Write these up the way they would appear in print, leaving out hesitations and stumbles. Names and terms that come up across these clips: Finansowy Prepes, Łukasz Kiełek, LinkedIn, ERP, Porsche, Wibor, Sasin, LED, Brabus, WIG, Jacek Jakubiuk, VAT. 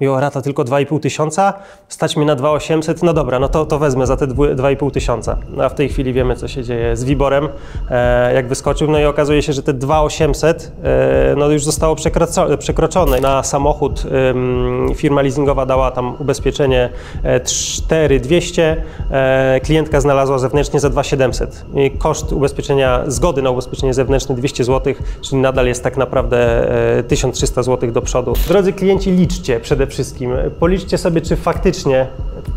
Jo, rata tylko 2,5 tysiąca, stać mi na 2,800, no dobra, no to wezmę za te 2,5 tysiąca. No a w tej chwili wiemy, co się dzieje z Wiborem, jak wyskoczył, no i okazuje się, że te 2,800 no już zostało przekroczone. Na samochód firma leasingowa dała tam ubezpieczenie 4,200, klientka znalazła zewnętrznie za 2,700. I koszt ubezpieczenia, zgody na ubezpieczenie zewnętrzne 200 zł, czyli nadal jest tak naprawdę 1300 zł do przodu. Drodzy klienci, liczcie przede wszystkim. Policzcie sobie, czy faktycznie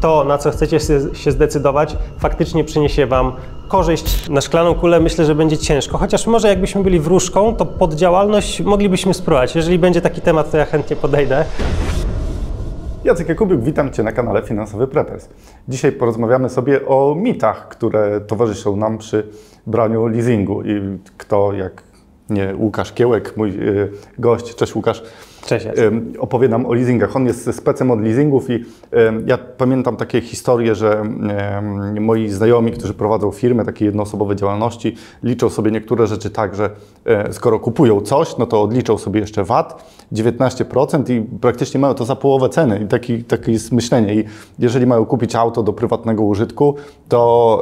to, na co chcecie się zdecydować, faktycznie przyniesie Wam korzyść. Na szklaną kulę myślę, że będzie ciężko, chociaż może jakbyśmy byli wróżką, to pod działalność moglibyśmy spróbować. Jeżeli będzie taki temat, to ja chętnie podejdę. Jacek Jakubiuk, witam Cię na kanale Finansowy Prepes. Dzisiaj porozmawiamy sobie o mitach, które towarzyszą nam przy braniu leasingu. I kto jak nie Łukasz Kiełek, mój gość. Cześć Łukasz. Cześć. Opowie nam o leasingach. On jest specem od leasingów i ja pamiętam takie historie, że moi znajomi, którzy prowadzą firmy, takie jednoosobowe działalności, liczą sobie niektóre rzeczy tak, że skoro kupują coś, no to odliczą sobie jeszcze VAT 19% i praktycznie mają to za połowę ceny. I takie jest myślenie. I jeżeli mają kupić auto do prywatnego użytku, to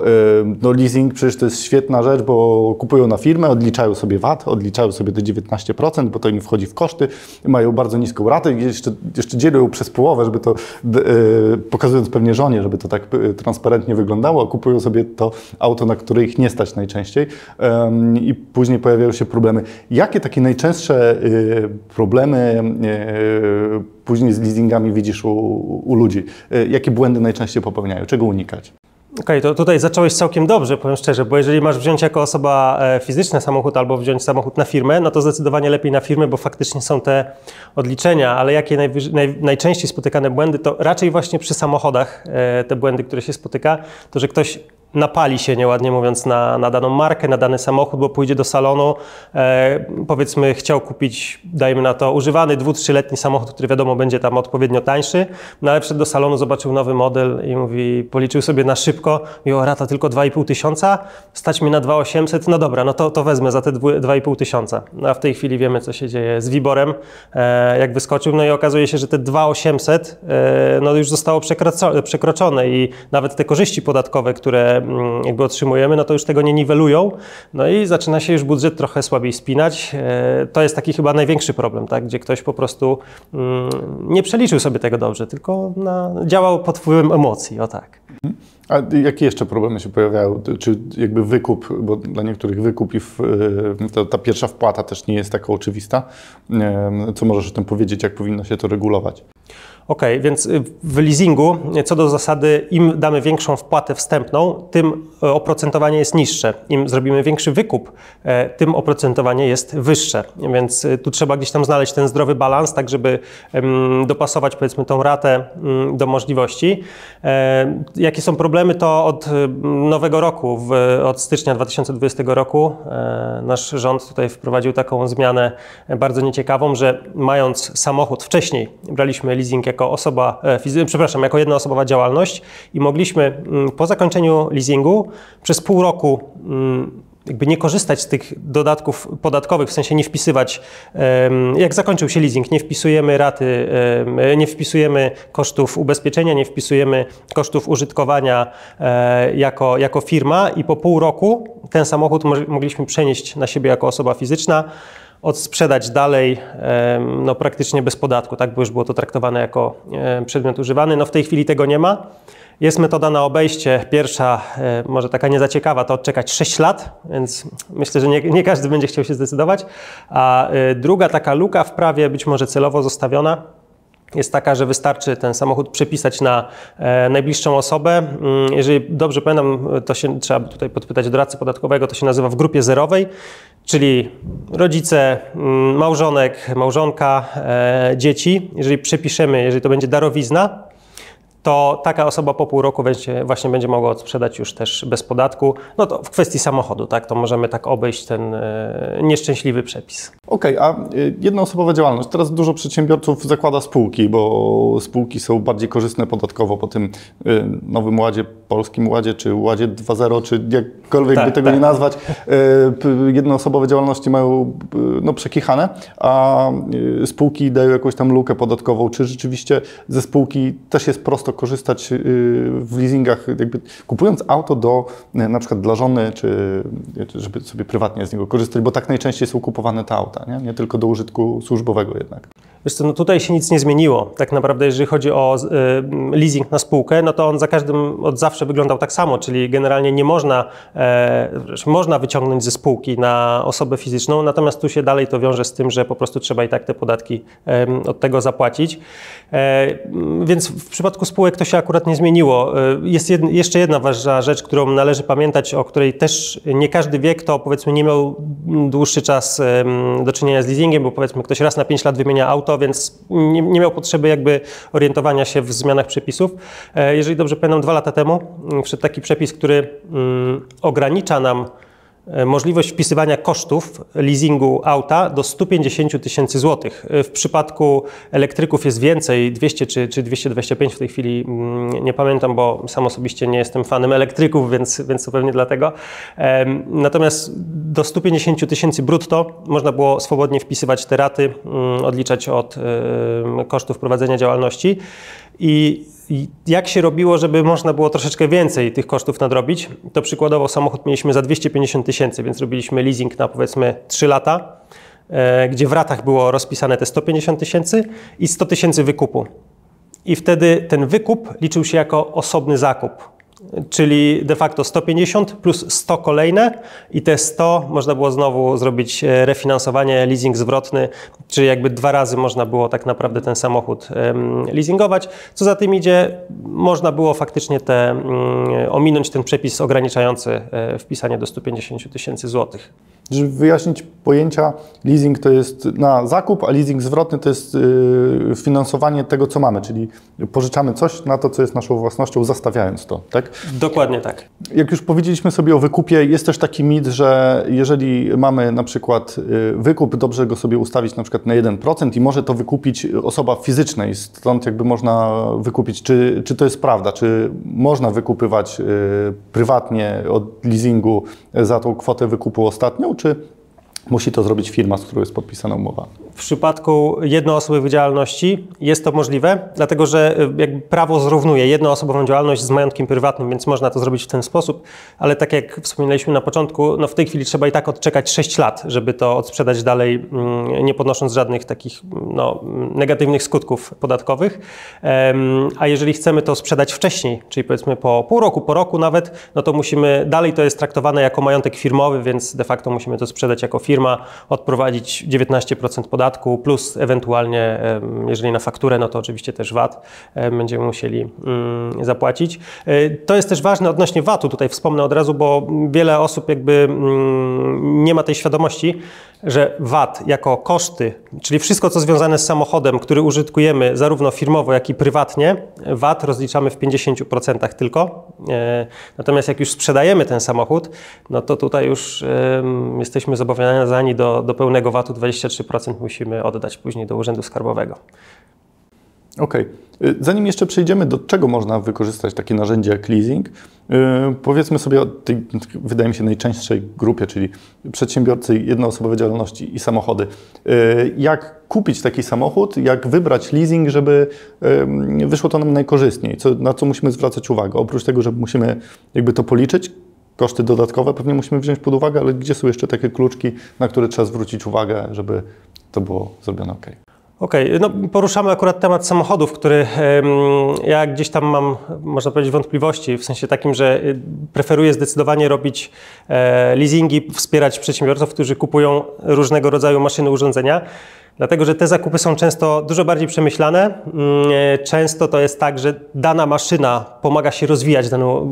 no leasing przecież to jest świetna rzecz, bo kupują na firmę, odliczają sobie VAT, odliczają sobie te 19%, bo to im wchodzi w koszty, mają bardzo niską ratę i jeszcze dzielą przez połowę, żeby to, pokazując pewnie żonie, żeby to tak transparentnie wyglądało, a kupują sobie to auto, na które ich nie stać najczęściej i później pojawiają się problemy. Jakie takie najczęstsze problemy później z leasingami widzisz u ludzi? Jakie błędy najczęściej popełniają? Czego unikać? Okej, to tutaj zacząłeś całkiem dobrze, powiem szczerze, bo jeżeli masz wziąć jako osoba fizyczna samochód albo wziąć samochód na firmę, no to zdecydowanie lepiej na firmę, bo faktycznie są te odliczenia, ale jakie najczęściej spotykane błędy, to raczej właśnie przy samochodach te błędy, które się spotyka, to że ktoś napali się, nieładnie mówiąc, na daną markę, na dany samochód, bo pójdzie do salonu, powiedzmy chciał kupić, dajmy na to, używany 2-3-letni samochód, który wiadomo będzie tam odpowiednio tańszy, no ale wszedł do salonu, zobaczył nowy model i mówi, policzył sobie na szybko, jo, rata tylko 2,5 tysiąca, stać mi na 2,800, no dobra, no to wezmę za te 2,5 tysiąca. No a w tej chwili wiemy, co się dzieje z Wiborem, jak wyskoczył, no i okazuje się, że te 2,800 no już zostało przekroczone i nawet te korzyści podatkowe, które jakby otrzymujemy, no to już tego nie niwelują, no i zaczyna się już budżet trochę słabiej spinać. To jest taki chyba największy problem, tak? Gdzie ktoś po prostu nie przeliczył sobie tego dobrze, tylko działał pod wpływem emocji, o tak. A jakie jeszcze problemy się pojawiają? Czy jakby wykup, bo dla niektórych wykup i ta pierwsza wpłata też nie jest taka oczywista. Co możesz o tym powiedzieć, jak powinno się to regulować? Okej, więc w leasingu co do zasady im damy większą wpłatę wstępną, tym oprocentowanie jest niższe. Im zrobimy większy wykup, tym oprocentowanie jest wyższe. Więc tu trzeba gdzieś tam znaleźć ten zdrowy balans, tak żeby dopasować powiedzmy tą ratę do możliwości. Jakie są problemy, to od nowego roku, od stycznia 2020 roku nasz rząd tutaj wprowadził taką zmianę bardzo nieciekawą, że mając samochód wcześniej, braliśmy leasing jako osoba fizyczna, przepraszam, jako jednoosobowa działalność i mogliśmy po zakończeniu leasingu przez pół roku jakby nie korzystać z tych dodatków podatkowych, w sensie nie wpisywać, jak zakończył się leasing, nie wpisujemy raty, nie wpisujemy kosztów ubezpieczenia, nie wpisujemy kosztów użytkowania jako firma i po pół roku ten samochód mogliśmy przenieść na siebie jako osoba fizyczna, odsprzedać dalej no, praktycznie bez podatku, tak, bo już było to traktowane jako przedmiot używany. No, w tej chwili tego nie ma. Jest metoda na obejście. Pierwsza, może taka nie za ciekawa, to odczekać 6 lat, więc myślę, że nie każdy będzie chciał się zdecydować. A druga taka luka w prawie, być może celowo zostawiona, jest taka, że wystarczy ten samochód przepisać na najbliższą osobę. Jeżeli dobrze pamiętam, to się trzeba tutaj podpytać doradcy podatkowego, to się nazywa w grupie zerowej, czyli rodzice, małżonek, małżonka, dzieci. Jeżeli przepiszemy, jeżeli to będzie darowizna, to taka osoba po pół roku właśnie będzie mogła odsprzedać już też bez podatku. No to w kwestii samochodu, tak, to możemy tak obejść ten nieszczęśliwy przepis. Okej, a jednoosobowa działalność. Teraz dużo przedsiębiorców zakłada spółki, bo spółki są bardziej korzystne podatkowo po tym Nowym Ładzie Polskim Ładzie, czy Ładzie 2.0, czy jakkolwiek by tego nie nazwać, jednoosobowe działalności mają no, przekichane, a spółki dają jakąś tam lukę podatkową. Czy rzeczywiście ze spółki też jest prosto korzystać w leasingach, jakby kupując auto do, na przykład dla żony, czy żeby sobie prywatnie z niego korzystać, bo tak najczęściej są kupowane te auta, nie tylko do użytku służbowego jednak. Wiesz co, no tutaj się nic nie zmieniło. Tak naprawdę, jeżeli chodzi o leasing na spółkę, no to on za każdym od zawsze wyglądał tak samo, czyli generalnie nie można, można wyciągnąć ze spółki na osobę fizyczną, natomiast tu się dalej to wiąże z tym, że po prostu trzeba i tak te podatki od tego zapłacić. Więc w przypadku spółek to się akurat nie zmieniło. Jest jeszcze jedna ważna rzecz, którą należy pamiętać, o której też nie każdy wie, kto powiedzmy nie miał dłuższy czas do czynienia z leasingiem, bo powiedzmy ktoś raz na 5 lat wymienia auto, więc nie miał potrzeby jakby orientowania się w zmianach przepisów. Jeżeli dobrze pamiętam, 2 lata temu wszedł taki przepis, który ogranicza nam możliwość wpisywania kosztów leasingu auta do 150 000 złotych. W przypadku elektryków jest więcej, 200 czy 225 w tej chwili, nie pamiętam, bo sam osobiście nie jestem fanem elektryków, więc to pewnie dlatego. Natomiast do 150 000 brutto można było swobodnie wpisywać te raty, odliczać od kosztów prowadzenia działalności. I jak się robiło, żeby można było troszeczkę więcej tych kosztów nadrobić, to przykładowo samochód mieliśmy za 250 000, więc robiliśmy leasing na powiedzmy 3 lata, gdzie w ratach było rozpisane te 150 000 i 100 000 wykupu. I wtedy ten wykup liczył się jako osobny zakup, czyli de facto 150 plus 100 kolejne i te 100 można było znowu zrobić refinansowanie, leasing zwrotny, czyli jakby 2 razy można było tak naprawdę ten samochód leasingować. Co za tym idzie, można było faktycznie ominąć ten przepis ograniczający wpisanie do 150 000 złotych. Żeby wyjaśnić pojęcia, leasing to jest na zakup, a leasing zwrotny to jest finansowanie tego, co mamy, czyli pożyczamy coś na to, co jest naszą własnością, zastawiając to, tak? Dokładnie tak. Jak już powiedzieliśmy sobie o wykupie, jest też taki mit, że jeżeli mamy na przykład wykup, dobrze go sobie ustawić na przykład na 1% i może to wykupić osoba fizyczna i stąd jakby można wykupić. Czy to jest prawda? Czy można wykupywać prywatnie od leasingu za tą kwotę wykupu ostatnią, czy musi to zrobić firma, z którą jest podpisana umowa? W przypadku jednoosobowej działalności jest to możliwe, dlatego że jakby prawo zrównuje jednoosobową działalność z majątkiem prywatnym, więc można to zrobić w ten sposób, ale tak jak wspominaliśmy na początku, no w tej chwili trzeba i tak odczekać 6 lat, żeby to odsprzedać dalej, nie podnosząc żadnych takich no, negatywnych skutków podatkowych. A jeżeli chcemy to sprzedać wcześniej, czyli powiedzmy po pół roku, po roku nawet, no to musimy, dalej to jest traktowane jako majątek firmowy, więc de facto musimy to sprzedać jako firma, odprowadzić 19% podatku, plus ewentualnie, jeżeli na fakturę, no to oczywiście też VAT będziemy musieli zapłacić. To jest też ważne odnośnie VAT-u, tutaj wspomnę od razu, bo wiele osób jakby nie ma tej świadomości, że VAT jako koszty, czyli wszystko, co związane z samochodem, który użytkujemy zarówno firmowo, jak i prywatnie, VAT rozliczamy w 50% tylko. Natomiast jak już sprzedajemy ten samochód, no to tutaj już jesteśmy zobowiązani do pełnego VAT-u, 23% musimy oddać później do Urzędu Skarbowego. Okej. Zanim jeszcze przejdziemy do czego można wykorzystać takie narzędzie jak leasing, powiedzmy sobie o tej, wydaje mi się, najczęstszej grupie, czyli przedsiębiorcy jednoosobowej działalności i samochody. Jak kupić taki samochód, jak wybrać leasing, żeby wyszło to nam najkorzystniej? Na co musimy zwracać uwagę? Oprócz tego, że musimy jakby to policzyć, koszty dodatkowe pewnie musimy wziąć pod uwagę, ale gdzie są jeszcze takie kluczki, na które trzeba zwrócić uwagę, żeby to było zrobione ok? Okej, no poruszamy akurat temat samochodów, który ja gdzieś tam mam, można powiedzieć, wątpliwości, w sensie takim, że preferuję zdecydowanie robić leasingi, wspierać przedsiębiorców, którzy kupują różnego rodzaju maszyny, urządzenia. Dlatego, że te zakupy są często dużo bardziej przemyślane. Często to jest tak, że dana maszyna pomaga się rozwijać danemu,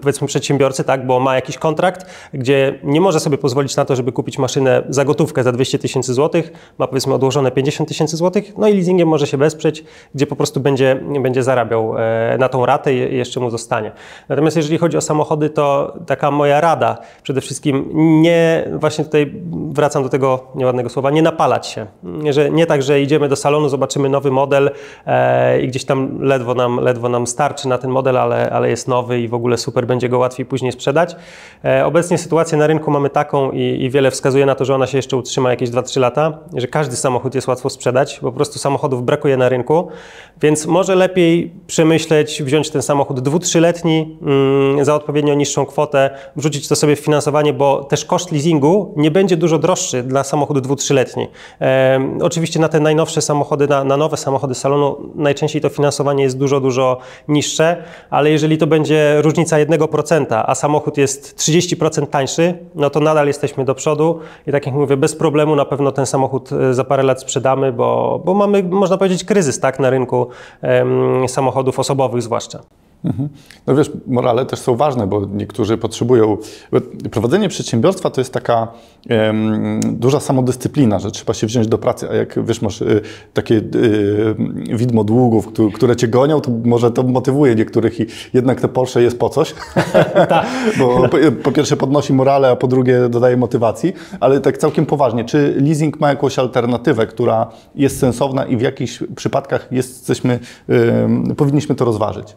powiedzmy, przedsiębiorcy, tak, bo ma jakiś kontrakt, gdzie nie może sobie pozwolić na to, żeby kupić maszynę za gotówkę za 200 000 złotych, ma powiedzmy odłożone 50 000 złotych, no i leasingiem może się wesprzeć, gdzie po prostu będzie zarabiał na tą ratę i jeszcze mu zostanie. Natomiast jeżeli chodzi o samochody, to taka moja rada, przede wszystkim nie, właśnie tutaj wracam do tego nieładnego słowa, nie napalać się. Że nie tak, że idziemy do salonu, zobaczymy nowy model i gdzieś tam ledwo nam starczy na ten model, ale jest nowy i w ogóle super, będzie go łatwiej później sprzedać. Obecnie sytuację na rynku mamy taką i wiele wskazuje na to, że ona się jeszcze utrzyma jakieś 2-3 lata, że każdy samochód jest łatwo sprzedać, po prostu samochodów brakuje na rynku, więc może lepiej przemyśleć, wziąć ten samochód 2-3-letni za odpowiednio niższą kwotę, wrzucić to sobie w finansowanie, bo też koszt leasingu nie będzie dużo droższy dla samochodu 2-3-letni. Oczywiście na te najnowsze samochody, na nowe samochody salonu najczęściej to finansowanie jest dużo niższe, ale jeżeli to będzie różnica 1%, a samochód jest 30% tańszy, no to nadal jesteśmy do przodu i tak jak mówię, bez problemu na pewno ten samochód za parę lat sprzedamy, bo mamy, można powiedzieć, kryzys, tak, na rynku samochodów osobowych zwłaszcza. No wiesz, morale też są ważne, bo niektórzy potrzebują... Prowadzenie przedsiębiorstwa to jest taka duża samodyscyplina, że trzeba się wziąć do pracy, a jak wiesz, masz takie widmo długów, które cię gonią, to może to motywuje niektórych i jednak te Porsche jest po coś, bo po pierwsze podnosi morale, a po drugie dodaje motywacji, ale tak całkiem poważnie, czy leasing ma jakąś alternatywę, która jest sensowna i w jakichś przypadkach powinniśmy to rozważyć?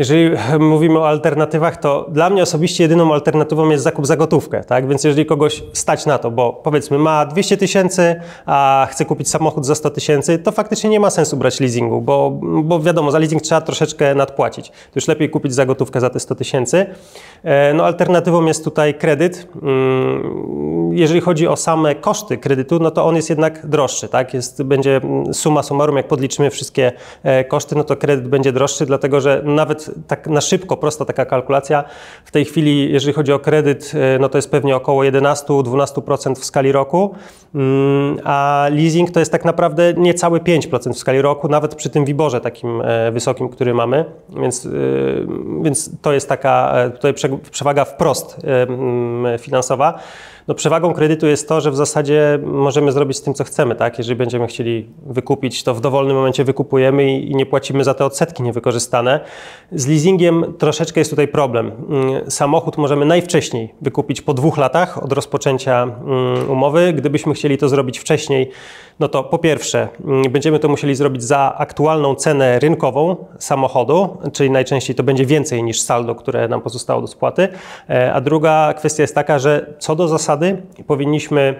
Jeżeli mówimy o alternatywach, to dla mnie osobiście jedyną alternatywą jest zakup za gotówkę, tak? Więc jeżeli kogoś stać na to, bo powiedzmy ma 200 000, a chce kupić samochód za 100 000, to faktycznie nie ma sensu brać leasingu, bo wiadomo, za leasing trzeba troszeczkę nadpłacić. To już lepiej kupić za gotówkę za te 100 000. No, alternatywą jest tutaj kredyt. Jeżeli chodzi o same koszty kredytu, no to on jest jednak droższy, tak? Będzie suma summarum, jak podliczymy wszystkie koszty, no to kredyt będzie droższy, dlatego że nawet tak na szybko, prosta taka kalkulacja. W tej chwili, jeżeli chodzi o kredyt, no to jest pewnie około 11-12% w skali roku, a leasing to jest tak naprawdę niecałe 5% w skali roku, nawet przy tym Wiborze takim wysokim, który mamy, więc to jest taka tutaj przewaga wprost finansowa. No, przewagą kredytu jest to, że w zasadzie możemy zrobić z tym, co chcemy, tak? Jeżeli będziemy chcieli wykupić, to w dowolnym momencie wykupujemy i nie płacimy za te odsetki niewykorzystane. Z leasingiem troszeczkę jest tutaj problem. Samochód możemy najwcześniej wykupić po 2 latach od rozpoczęcia umowy. Gdybyśmy chcieli to zrobić wcześniej, no to po pierwsze będziemy to musieli zrobić za aktualną cenę rynkową samochodu, czyli najczęściej to będzie więcej niż saldo, które nam pozostało do spłaty. A druga kwestia jest taka, że co do zasady powinniśmy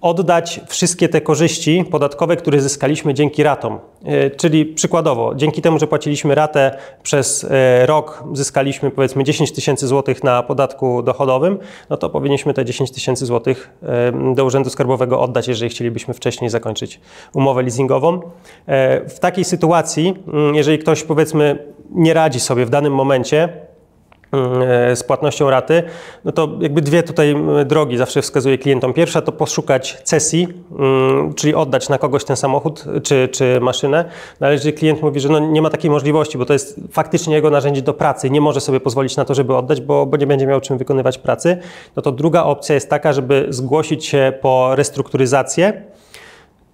oddać wszystkie te korzyści podatkowe, które zyskaliśmy dzięki ratom. Czyli przykładowo, dzięki temu, że płaciliśmy ratę przez rok, zyskaliśmy powiedzmy 10 000 złotych na podatku dochodowym, no to powinniśmy te 10 000 złotych do Urzędu Skarbowego oddać, jeżeli chcielibyśmy wcześniej zakończyć umowę leasingową. W takiej sytuacji, jeżeli ktoś powiedzmy nie radzi sobie w danym momencie z płatnością raty, no to jakby dwie tutaj drogi zawsze wskazuję klientom. Pierwsza to poszukać cesji, czyli oddać na kogoś ten samochód czy maszynę. No, ale jeżeli klient mówi, że no nie ma takiej możliwości, bo to jest faktycznie jego narzędzie do pracy, nie może sobie pozwolić na to, żeby oddać, bo nie będzie miał czym wykonywać pracy, no to druga opcja jest taka, żeby zgłosić się po restrukturyzację.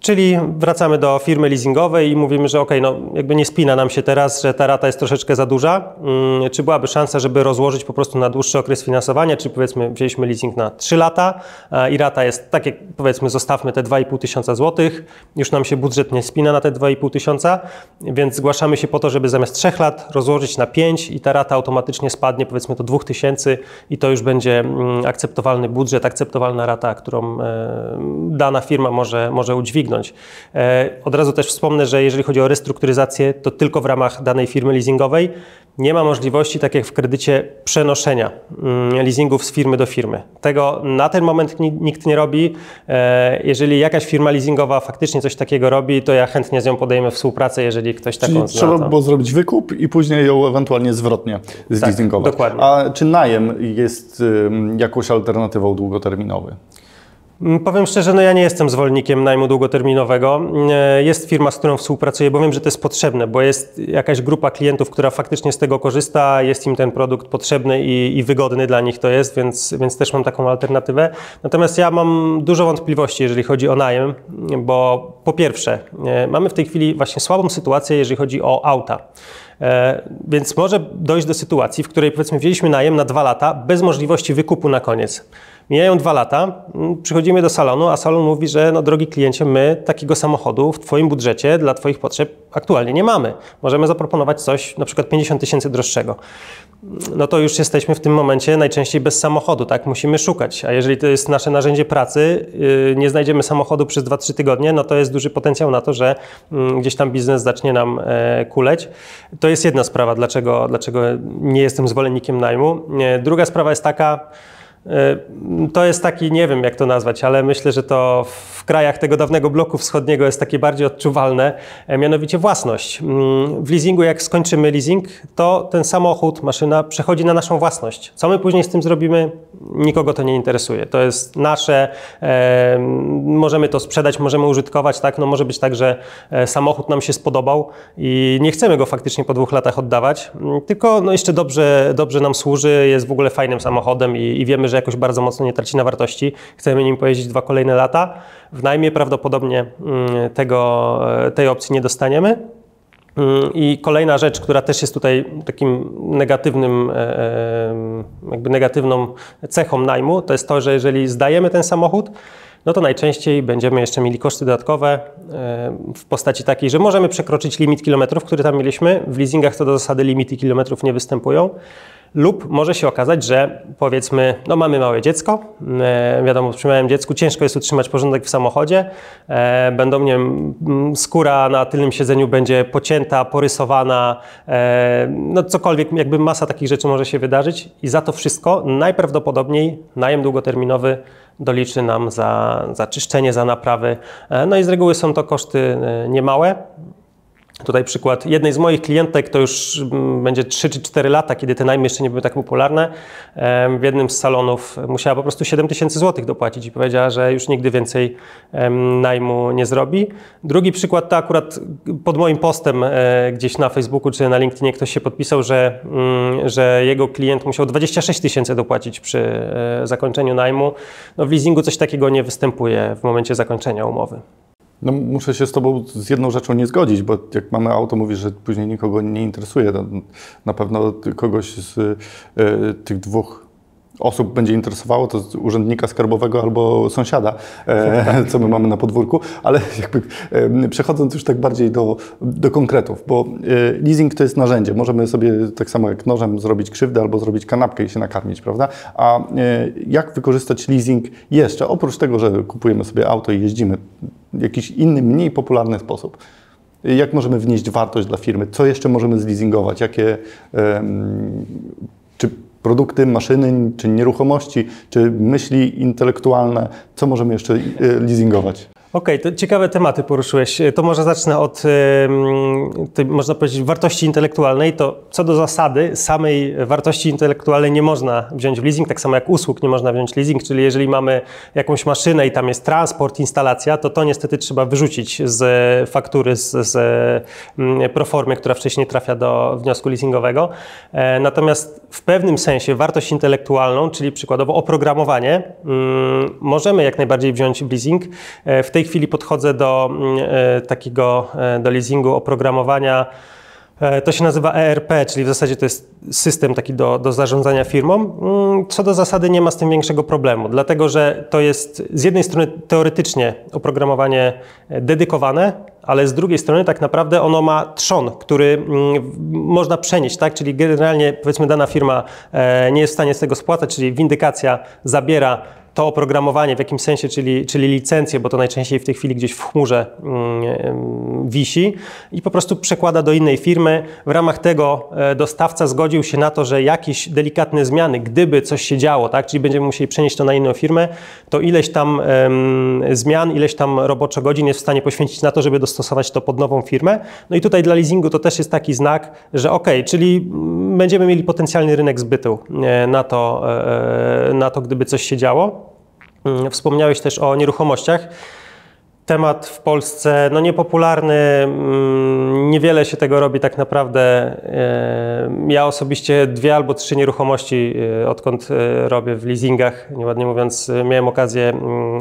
Czyli wracamy do firmy leasingowej i mówimy, że okej, no jakby nie spina nam się teraz, że ta rata jest troszeczkę za duża. Czy byłaby szansa, żeby rozłożyć po prostu na dłuższy okres finansowania? Czy powiedzmy wzięliśmy leasing na 3 lata i rata jest tak, jak powiedzmy zostawmy te 2500 złotych, już nam się budżet nie spina na te 2500, więc zgłaszamy się po to, żeby zamiast 3 lat rozłożyć na 5 i ta rata automatycznie spadnie powiedzmy do 2000 i to już będzie akceptowalny budżet, akceptowalna rata, którą dana firma może udźwignąć. Od razu też wspomnę, że jeżeli chodzi o restrukturyzację, to tylko w ramach danej firmy leasingowej nie ma możliwości, tak jak w kredycie, przenoszenia leasingów z firmy do firmy. Tego na ten moment nikt nie robi. Jeżeli jakaś firma leasingowa faktycznie coś takiego robi, to ja chętnie z nią podejmę współpracę, jeżeli ktoś taką zna. Trzeba było zrobić wykup i później ją ewentualnie zwrotnie zleasingować. Tak, dokładnie. A czy najem jest jakąś alternatywą długoterminową? Powiem szczerze, no ja nie jestem zwolennikiem najmu długoterminowego. Jest firma, z którą współpracuję, bo wiem, że to jest potrzebne, bo jest jakaś grupa klientów, która faktycznie z tego korzysta, jest im ten produkt potrzebny i wygodny dla nich to jest, więc też mam taką alternatywę. Natomiast ja mam dużo wątpliwości, jeżeli chodzi o najem, bo po pierwsze, mamy w tej chwili właśnie słabą sytuację, jeżeli chodzi o auta. Więc może dojść do sytuacji, w której powiedzmy wzięliśmy najem na 2 lata bez możliwości wykupu na koniec. Mijają 2 lata, przychodzimy do salonu, a salon mówi, że no drogi kliencie, my takiego samochodu w Twoim budżecie dla Twoich potrzeb aktualnie nie mamy. Możemy zaproponować coś na przykład 50 000 droższego. No to już jesteśmy w tym momencie najczęściej bez samochodu, tak? Musimy szukać, a jeżeli to jest nasze narzędzie pracy, nie znajdziemy samochodu przez 2-3 tygodnie, no to jest duży potencjał na to, że gdzieś tam biznes zacznie nam kuleć. To jest jedna sprawa, dlaczego nie jestem zwolennikiem najmu. Druga sprawa jest taka, to jest taki, nie wiem jak to nazwać, ale myślę, że to w krajach tego dawnego bloku wschodniego jest takie bardziej odczuwalne, mianowicie własność. W leasingu, jak skończymy leasing, to ten samochód, maszyna przechodzi na naszą własność. Co my później z tym zrobimy? Nikogo to nie interesuje. To jest nasze, możemy to sprzedać, możemy użytkować, tak? No może być tak, że samochód nam się spodobał i nie chcemy go faktycznie po 2 latach oddawać, tylko no jeszcze dobrze nam służy, jest w ogóle fajnym samochodem i wiemy, że jakoś bardzo mocno nie traci na wartości. Chcemy nim pojeździć 2 kolejne lata. W najmie prawdopodobnie tej opcji nie dostaniemy. I kolejna rzecz, która też jest tutaj takim negatywną cechą najmu, to jest to, że jeżeli zdajemy ten samochód, no to najczęściej będziemy jeszcze mieli koszty dodatkowe w postaci takiej, że możemy przekroczyć limit kilometrów, który tam mieliśmy. W leasingach co do zasady limity kilometrów nie występują. Lub może się okazać, że powiedzmy, no mamy małe dziecko, wiadomo, przy małym dziecku ciężko jest utrzymać porządek w samochodzie, będą, nie wiem, skóra na tylnym siedzeniu będzie pocięta, porysowana, no cokolwiek, jakby masa takich rzeczy może się wydarzyć i za to wszystko najprawdopodobniej najem długoterminowy doliczy nam za czyszczenie, za naprawy, no i z reguły są to koszty niemałe. Tutaj przykład jednej z moich klientek, to już będzie 3 czy 4 lata, kiedy te najmy jeszcze nie były tak popularne. W jednym z salonów musiała po prostu 7 000 złotych dopłacić i powiedziała, że już nigdy więcej najmu nie zrobi. Drugi przykład to akurat pod moim postem gdzieś na Facebooku czy na LinkedInie ktoś się podpisał, że jego klient musiał 26 000 dopłacić przy zakończeniu najmu. No w leasingu coś takiego nie występuje w momencie zakończenia umowy. No, muszę się z Tobą z jedną rzeczą nie zgodzić, bo jak mamy auto, mówisz, że później nikogo nie interesuje. Na pewno kogoś z tych 2 osób będzie interesowało, to urzędnika skarbowego albo sąsiada, co my mamy na podwórku, ale jakby przechodząc już tak bardziej do konkretów, bo leasing to jest narzędzie, możemy sobie tak samo jak nożem zrobić krzywdę albo zrobić kanapkę i się nakarmić, prawda? A jak wykorzystać leasing jeszcze, oprócz tego, że kupujemy sobie auto i jeździmy, w jakiś inny, mniej popularny sposób? Jak możemy wnieść wartość dla firmy? Co jeszcze możemy zleasingować? Jakie czy produkty, maszyny, czy nieruchomości, czy myśli intelektualne, co możemy jeszcze leasingować? Okej, to ciekawe tematy poruszyłeś. To może zacznę od, można powiedzieć, wartości intelektualnej. To co do zasady samej wartości intelektualnej nie można wziąć w leasing, tak samo jak usług nie można wziąć w leasing, czyli jeżeli mamy jakąś maszynę i tam jest transport, instalacja, to niestety trzeba wyrzucić z faktury, z proformy, która wcześniej trafia do wniosku leasingowego. Natomiast w pewnym sensie wartość intelektualną, czyli przykładowo oprogramowanie, możemy jak najbardziej wziąć w leasing. W tej chwili podchodzę do leasingu oprogramowania. To się nazywa ERP, czyli w zasadzie to jest system taki do zarządzania firmą. Co do zasady nie ma z tym większego problemu, dlatego że to jest z jednej strony teoretycznie oprogramowanie dedykowane, ale z drugiej strony tak naprawdę ono ma trzon, który można przenieść, tak? Czyli generalnie powiedzmy dana firma nie jest w stanie z tego spłacać, czyli windykacja zabiera to oprogramowanie w jakimś sensie, czyli licencję, bo to najczęściej w tej chwili gdzieś w chmurze wisi i po prostu przekłada do innej firmy. W ramach tego dostawca zgodził się na to, że jakieś delikatne zmiany, gdyby coś się działo, tak, czyli będziemy musieli przenieść to na inną firmę, to ileś tam zmian, ileś tam roboczo godzin jest w stanie poświęcić na to, żeby dostosować to pod nową firmę. No i tutaj dla leasingu to też jest taki znak, że okej, czyli będziemy mieli potencjalny rynek zbytu na to, gdyby coś się działo. Wspomniałeś też o nieruchomościach. Temat w Polsce no niepopularny, niewiele się tego robi tak naprawdę. Ja osobiście 2 albo 3 nieruchomości, odkąd robię w leasingach, nieładnie mówiąc, miałem okazję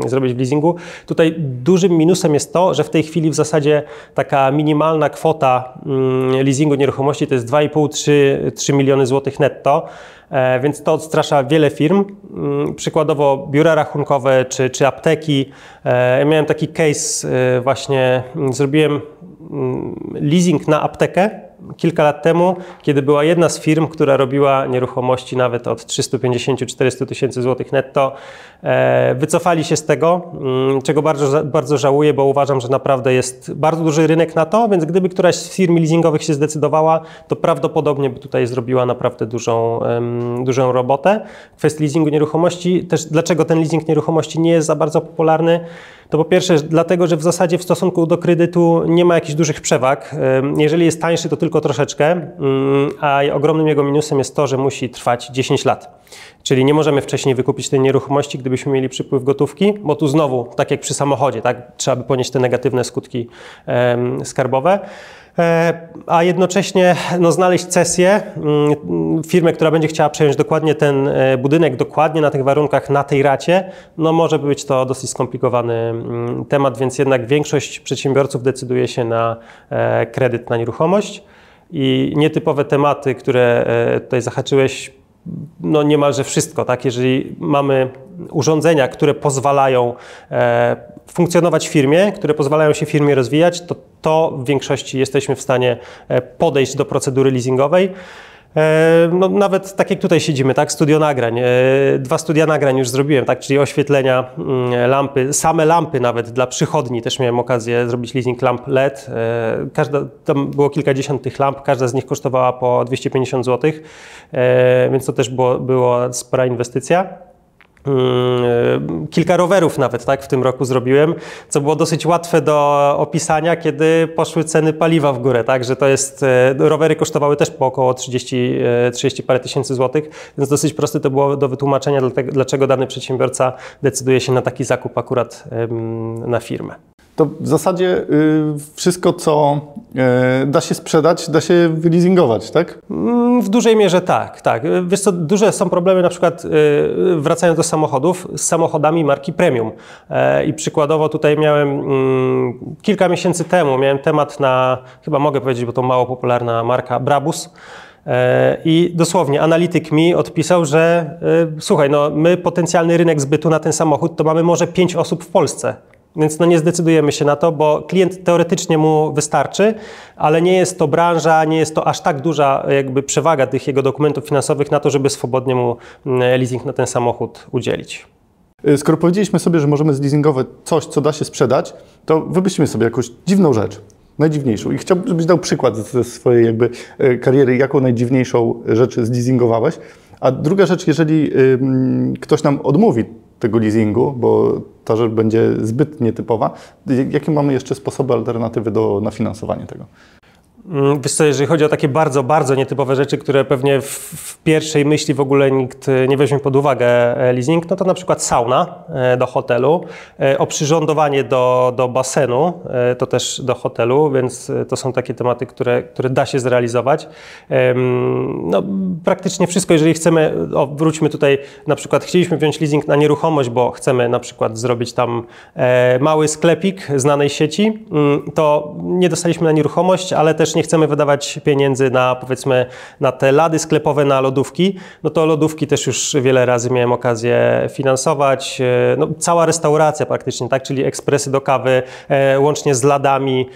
zrobić w leasingu. Tutaj dużym minusem jest to, że w tej chwili w zasadzie taka minimalna kwota leasingu nieruchomości to jest 2,5-3 miliony złotych netto. więc to odstrasza wiele firm, przykładowo biura rachunkowe czy apteki. Ja miałem taki case właśnie, zrobiłem leasing na aptekę kilka lat temu, kiedy była jedna z firm, która robiła nieruchomości nawet od 350-400 tysięcy złotych netto. Wycofali się z tego, czego bardzo, bardzo żałuję, bo uważam, że naprawdę jest bardzo duży rynek na to, więc gdyby któraś z firm leasingowych się zdecydowała, to prawdopodobnie by tutaj zrobiła naprawdę dużą robotę. Kwestia leasingu nieruchomości, też dlaczego ten leasing nieruchomości nie jest za bardzo popularny, to po pierwsze dlatego, że w zasadzie w stosunku do kredytu nie ma jakichś dużych przewag. Jeżeli jest tańszy, to tylko troszeczkę, a ogromnym jego minusem jest to, że musi trwać 10 lat. Czyli nie możemy wcześniej wykupić tej nieruchomości, gdybyśmy mieli przypływ gotówki, bo tu znowu, tak jak przy samochodzie, tak, trzeba by ponieść te negatywne skutki skarbowe. A jednocześnie no, znaleźć cesję, firmę, która będzie chciała przejąć dokładnie ten budynek, dokładnie na tych warunkach, na tej racie, no może być to dosyć skomplikowany temat, więc jednak większość przedsiębiorców decyduje się na kredyt na nieruchomość. I nietypowe tematy, które tutaj zahaczyłeś, no niemalże wszystko, tak? Jeżeli mamy urządzenia, które pozwalają funkcjonować firmie, które pozwalają się firmie rozwijać, to w większości jesteśmy w stanie podejść do procedury leasingowej. No, nawet tak jak tutaj siedzimy, tak? Studio nagrań. 2 studia nagrań już zrobiłem, tak? Czyli oświetlenia, lampy, same lampy nawet dla przychodni. Też miałem okazję zrobić leasing lamp LED. Każda, tam było kilkadziesiąt tych lamp, każda z nich kosztowała po 250 zł, więc to też była spora inwestycja. Kilka rowerów nawet tak w tym roku zrobiłem, co było dosyć łatwe do opisania, kiedy poszły ceny paliwa w górę, tak, że to jest, rowery kosztowały też po około 30 parę tysięcy złotych, więc dosyć proste to było do wytłumaczenia, dlaczego dany przedsiębiorca decyduje się na taki zakup akurat na firmę. To w zasadzie wszystko, co da się sprzedać, da się wyleasingować, tak? W dużej mierze tak, tak. Wiesz co, duże są problemy na przykład, wracając do samochodów, z samochodami marki premium. I przykładowo tutaj miałem, kilka miesięcy temu miałem temat na, chyba mogę powiedzieć, bo to mało popularna marka, Brabus. I dosłownie analityk mi odpisał, że słuchaj, no my potencjalny rynek zbytu na ten samochód to mamy może 5 osób w Polsce. Więc no nie zdecydujemy się na to, bo klient teoretycznie mu wystarczy, ale nie jest to branża, nie jest to aż tak duża jakby przewaga tych jego dokumentów finansowych na to, żeby swobodnie mu leasing na ten samochód udzielić. Skoro powiedzieliśmy sobie, że możemy zleasingować coś, co da się sprzedać, to wymyślmy sobie jakąś dziwną rzecz, najdziwniejszą. I chciałbym, żebyś dał przykład ze swojej jakby kariery, jaką najdziwniejszą rzecz zleasingowałeś. A druga rzecz, jeżeli ktoś nam odmówi tego leasingu, bo ta rzecz będzie zbyt nietypowa. Jakie mamy jeszcze sposoby, alternatywy na finansowanie tego? Wiesz co, jeżeli chodzi o takie bardzo, bardzo nietypowe rzeczy, które pewnie w pierwszej myśli w ogóle nikt nie weźmie pod uwagę leasing, no to na przykład sauna do hotelu, oprzyrządowanie do basenu, to też do hotelu, więc to są takie tematy, które da się zrealizować. No, praktycznie wszystko, jeżeli chcemy, wróćmy tutaj, na przykład chcieliśmy wziąć leasing na nieruchomość, bo chcemy na przykład zrobić tam mały sklepik znanej sieci, to nie dostaliśmy na nieruchomość, ale też nie chcemy wydawać pieniędzy na, powiedzmy, na te lady sklepowe, na lodówki, no to lodówki też już wiele razy miałem okazję finansować. No, cała restauracja praktycznie, tak, czyli ekspresy do kawy, łącznie z ladami,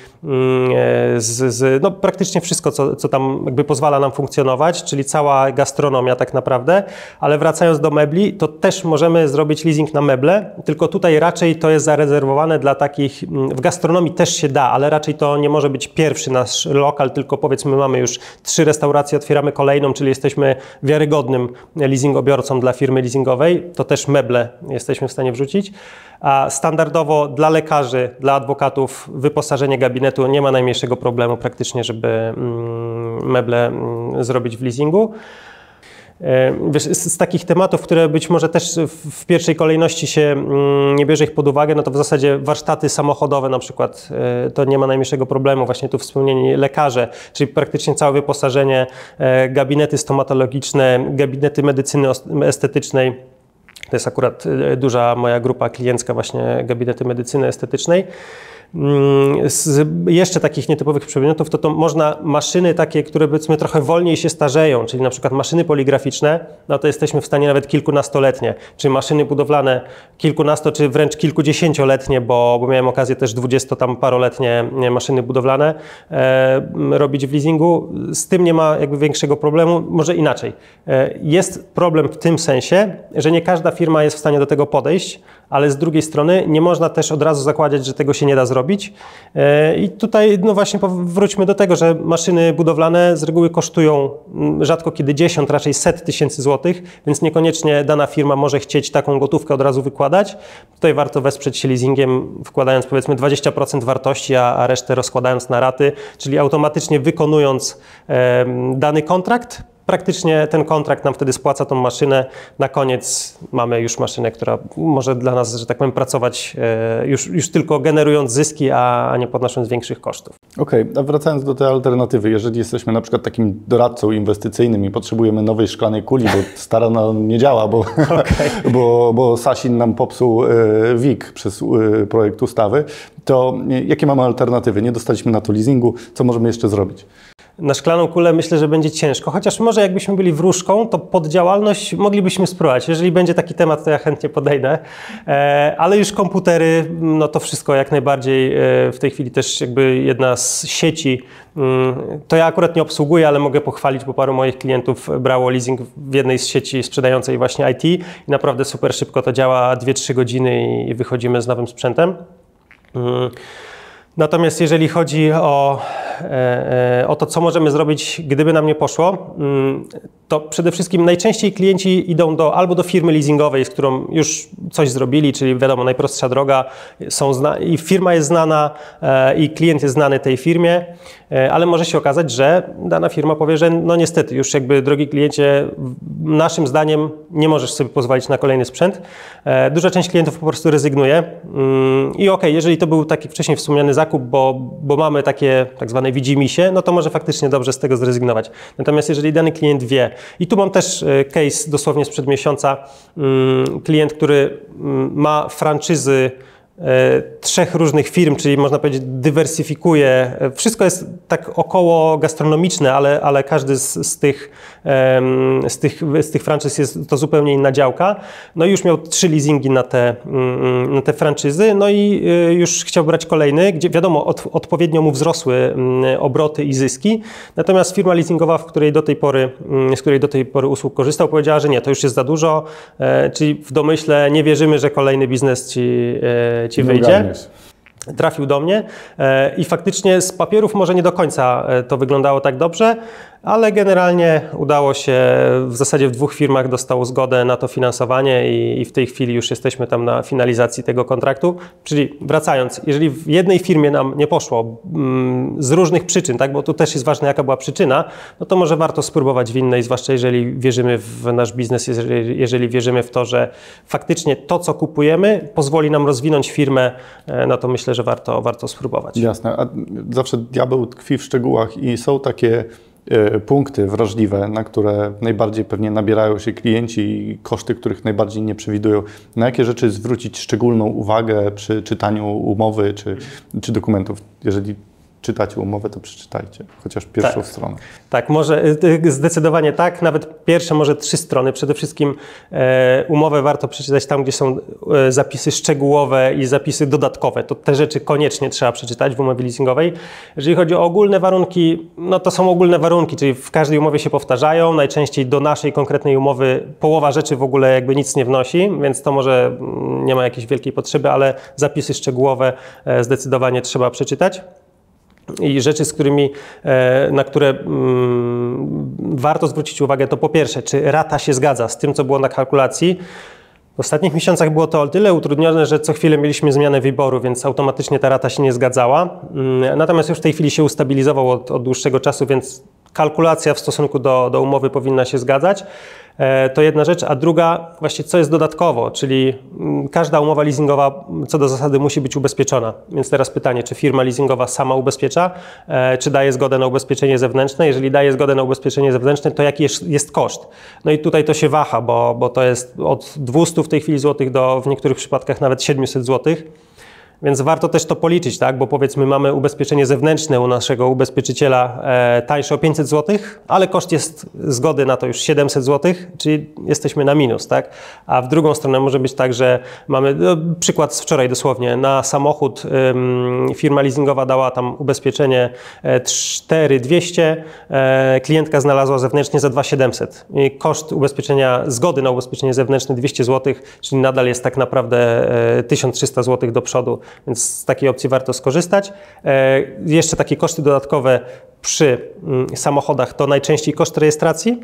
no, praktycznie wszystko, co tam jakby pozwala nam funkcjonować, czyli cała gastronomia tak naprawdę. Ale wracając do mebli, to też możemy zrobić leasing na meble, tylko tutaj raczej to jest zarezerwowane dla takich, w gastronomii też się da, ale raczej to nie może być pierwszy nasz lokal, tylko powiedzmy mamy już 3 restauracje, otwieramy kolejną, czyli jesteśmy wiarygodnym leasingobiorcą dla firmy leasingowej, to też meble jesteśmy w stanie wrzucić. A standardowo dla lekarzy, dla adwokatów wyposażenie gabinetu nie ma najmniejszego problemu praktycznie, żeby meble zrobić w leasingu. Wiesz, z takich tematów, które być może też w pierwszej kolejności się nie bierze ich pod uwagę, no to w zasadzie warsztaty samochodowe na przykład, to nie ma najmniejszego problemu, właśnie tu wspomnieni lekarze, czyli praktycznie całe wyposażenie, gabinety stomatologiczne, gabinety medycyny estetycznej, to jest akurat duża moja grupa kliencka właśnie gabinety medycyny estetycznej. z jeszcze takich nietypowych przedmiotów, to można maszyny takie, które powiedzmy trochę wolniej się starzeją, czyli na przykład maszyny poligraficzne, no to jesteśmy w stanie nawet kilkunastoletnie, czy maszyny budowlane kilkunasto, czy wręcz kilkudziesięcioletnie, bo miałem okazję też dwudziestoparoletnie maszyny budowlane robić w leasingu. Z tym nie ma jakby większego problemu, może inaczej. Jest problem w tym sensie, że nie każda firma jest w stanie do tego podejść, ale z drugiej strony nie można też od razu zakładać, że tego się nie da zrobić. I tutaj no właśnie wróćmy do tego, że maszyny budowlane z reguły kosztują rzadko kiedy 10, raczej 100 tysięcy złotych, więc niekoniecznie dana firma może chcieć taką gotówkę od razu wykładać. Tutaj warto wesprzeć się leasingiem, wkładając powiedzmy 20% wartości, a resztę rozkładając na raty, czyli automatycznie wykonując dany kontrakt. Praktycznie ten kontrakt nam wtedy spłaca tą maszynę. Na koniec mamy już maszynę, która może dla nas, że tak powiem, pracować już tylko generując zyski, a nie podnosząc większych kosztów. Okej, a wracając do tej alternatywy, jeżeli jesteśmy na przykład takim doradcą inwestycyjnym i potrzebujemy nowej szklanej kuli, bo stara nam nie działa, bo Sasin nam popsuł WIG przez projekt ustawy, to jakie mamy alternatywy? Nie dostaliśmy na to leasingu, co możemy jeszcze zrobić? Na szklaną kulę myślę, że będzie ciężko, chociaż może jakbyśmy byli wróżką, to poddziałalność moglibyśmy spróbować. Jeżeli będzie taki temat, to ja chętnie podejdę, ale już komputery, no to wszystko jak najbardziej w tej chwili też jakby jedna z sieci, to ja akurat nie obsługuję, ale mogę pochwalić, bo paru moich klientów brało leasing w jednej z sieci sprzedającej właśnie IT i naprawdę super szybko to działa, 2-3 godziny i wychodzimy z nowym sprzętem. Natomiast jeżeli chodzi o to, co możemy zrobić, gdyby nam nie poszło, to przede wszystkim najczęściej klienci idą albo do firmy leasingowej, z którą już coś zrobili, czyli wiadomo, najprostsza droga, i firma jest znana i klient jest znany tej firmie, ale może się okazać, że dana firma powie, że no niestety już jakby drogi kliencie, naszym zdaniem nie możesz sobie pozwolić na kolejny sprzęt. Duża część klientów po prostu rezygnuje i okej, jeżeli to był taki wcześniej wspomniany zakup, bo mamy takie tak zwane widzimisię, no to może faktycznie dobrze z tego zrezygnować. Natomiast jeżeli dany klient wie, i tu mam też case dosłownie sprzed miesiąca, klient, który ma franczyzy 3 różnych firm, czyli można powiedzieć dywersyfikuje. Wszystko jest tak około gastronomiczne, ale każdy z tych franczyz jest to zupełnie inna działka. No i już miał 3 leasingi na te franczyzy, no i już chciał brać kolejny, gdzie wiadomo, odpowiednio mu wzrosły obroty i zyski. Natomiast firma leasingowa, z której do tej pory usług korzystał, powiedziała, że nie, to już jest za dużo, czyli w domyśle nie wierzymy, że kolejny biznes ci wyjdzie. Trafił do mnie i faktycznie z papierów może nie do końca to wyglądało tak dobrze, ale generalnie udało się, w zasadzie w 2 firmach dostał zgodę na to finansowanie i w tej chwili już jesteśmy tam na finalizacji tego kontraktu. Czyli wracając, jeżeli w jednej firmie nam nie poszło z różnych przyczyn, tak, bo tu też jest ważne, jaka była przyczyna, no to może warto spróbować w innej, zwłaszcza jeżeli wierzymy w nasz biznes, jeżeli wierzymy w to, że faktycznie to, co kupujemy, pozwoli nam rozwinąć firmę, no to myślę, że warto spróbować. Jasne, a zawsze diabeł tkwi w szczegółach i są takie punkty wrażliwe, na które najbardziej pewnie nabierają się klienci i koszty, których najbardziej nie przewidują. Na jakie rzeczy zwrócić szczególną uwagę przy czytaniu umowy czy dokumentów? Jeżeli czytacie umowę, to przeczytajcie chociaż pierwszą stronę. Tak, może zdecydowanie tak. Nawet pierwsze może 3 strony. Przede wszystkim umowę warto przeczytać tam, gdzie są zapisy szczegółowe i zapisy dodatkowe. To te rzeczy koniecznie trzeba przeczytać w umowie leasingowej. Jeżeli chodzi o ogólne warunki, no to są ogólne warunki, czyli w każdej umowie się powtarzają. Najczęściej do naszej konkretnej umowy połowa rzeczy w ogóle jakby nic nie wnosi, więc to może nie ma jakiejś wielkiej potrzeby, ale zapisy szczegółowe zdecydowanie trzeba przeczytać. I rzeczy, na które warto zwrócić uwagę, to po pierwsze, czy rata się zgadza z tym, co było na kalkulacji. W ostatnich miesiącach było to o tyle utrudnione, że co chwilę mieliśmy zmianę wyboru, więc automatycznie ta rata się nie zgadzała. Natomiast już w tej chwili się ustabilizował od dłuższego czasu, więc kalkulacja w stosunku do umowy powinna się zgadzać. To jedna rzecz, a druga właśnie co jest dodatkowo, czyli każda umowa leasingowa co do zasady musi być ubezpieczona. Więc teraz pytanie, czy firma leasingowa sama ubezpiecza, czy daje zgodę na ubezpieczenie zewnętrzne? Jeżeli daje zgodę na ubezpieczenie zewnętrzne, to jaki jest koszt? No i tutaj to się waha, bo to jest od 200 w tej chwili złotych do w niektórych przypadkach nawet 700 złotych. Więc warto też to policzyć, tak? Bo powiedzmy mamy ubezpieczenie zewnętrzne u naszego ubezpieczyciela tańsze o 500 zł, ale koszt jest zgody na to już 700 zł, czyli jesteśmy na minus, tak? A w drugą stronę może być tak, że mamy, no, przykład z wczoraj dosłownie, na samochód firma leasingowa dała tam ubezpieczenie 4200, klientka znalazła zewnętrznie za 2700. I koszt ubezpieczenia, zgody na ubezpieczenie zewnętrzne 200 zł, czyli nadal jest tak naprawdę 1300 zł do przodu. Więc z takiej opcji warto skorzystać. Jeszcze takie koszty dodatkowe przy samochodach to najczęściej koszt rejestracji.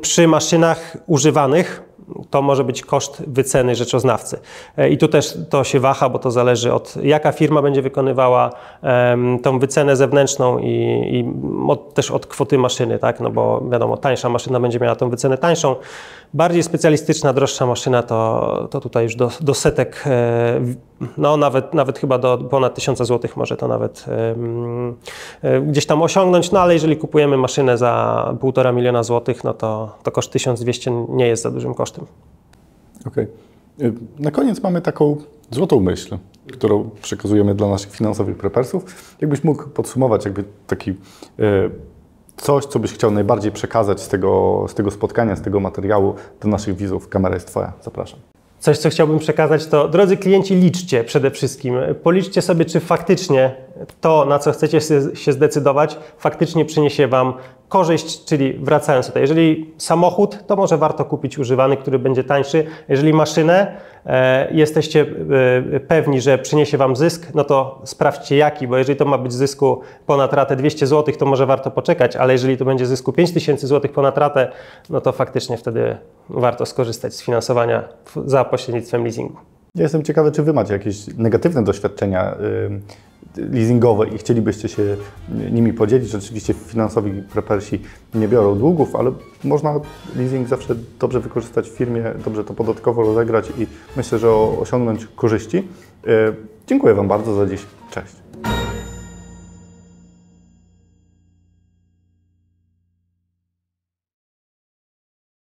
Przy maszynach używanych to może być koszt wyceny rzeczoznawcy. I tu też to się waha, bo to zależy od jaka firma będzie wykonywała tą wycenę zewnętrzną i też od kwoty maszyny, tak? No bo wiadomo, tańsza maszyna będzie miała tą wycenę tańszą. Bardziej specjalistyczna, droższa maszyna to tutaj już do setek, no nawet chyba do ponad 1000 zł może to nawet gdzieś tam osiągnąć, no ale jeżeli kupujemy maszynę za 1,5 miliona złotych, no to koszt 1200 nie jest za dużym kosztem. Okej. Na koniec mamy taką złotą myśl, którą przekazujemy dla naszych finansowych prepersów. Jakbyś mógł podsumować jakby taki coś, co byś chciał najbardziej przekazać z tego spotkania, z tego materiału do naszych widzów. Kamera jest twoja. Zapraszam. Coś, co chciałbym przekazać, to drodzy klienci, liczcie przede wszystkim. Policzcie sobie, czy faktycznie to, na co chcecie się zdecydować, faktycznie przyniesie wam korzyść, czyli wracając tutaj. Jeżeli samochód, to może warto kupić używany, który będzie tańszy. Jeżeli maszynę, jesteście pewni, że przyniesie wam zysk, no to sprawdźcie jaki, bo jeżeli to ma być zysku ponad ratę 200 zł, to może warto poczekać, ale jeżeli to będzie zysku 5000 zł ponad ratę, no to faktycznie wtedy warto skorzystać z finansowania za pośrednictwem leasingu. Ja jestem ciekawy, czy wy macie jakieś negatywne doświadczenia leasingowe i chcielibyście się nimi podzielić. Oczywiście finansowi prepersi nie biorą długów, ale można leasing zawsze dobrze wykorzystać w firmie, dobrze to podatkowo rozegrać i myślę, że osiągnąć korzyści. Dziękuję wam bardzo za dziś. Cześć.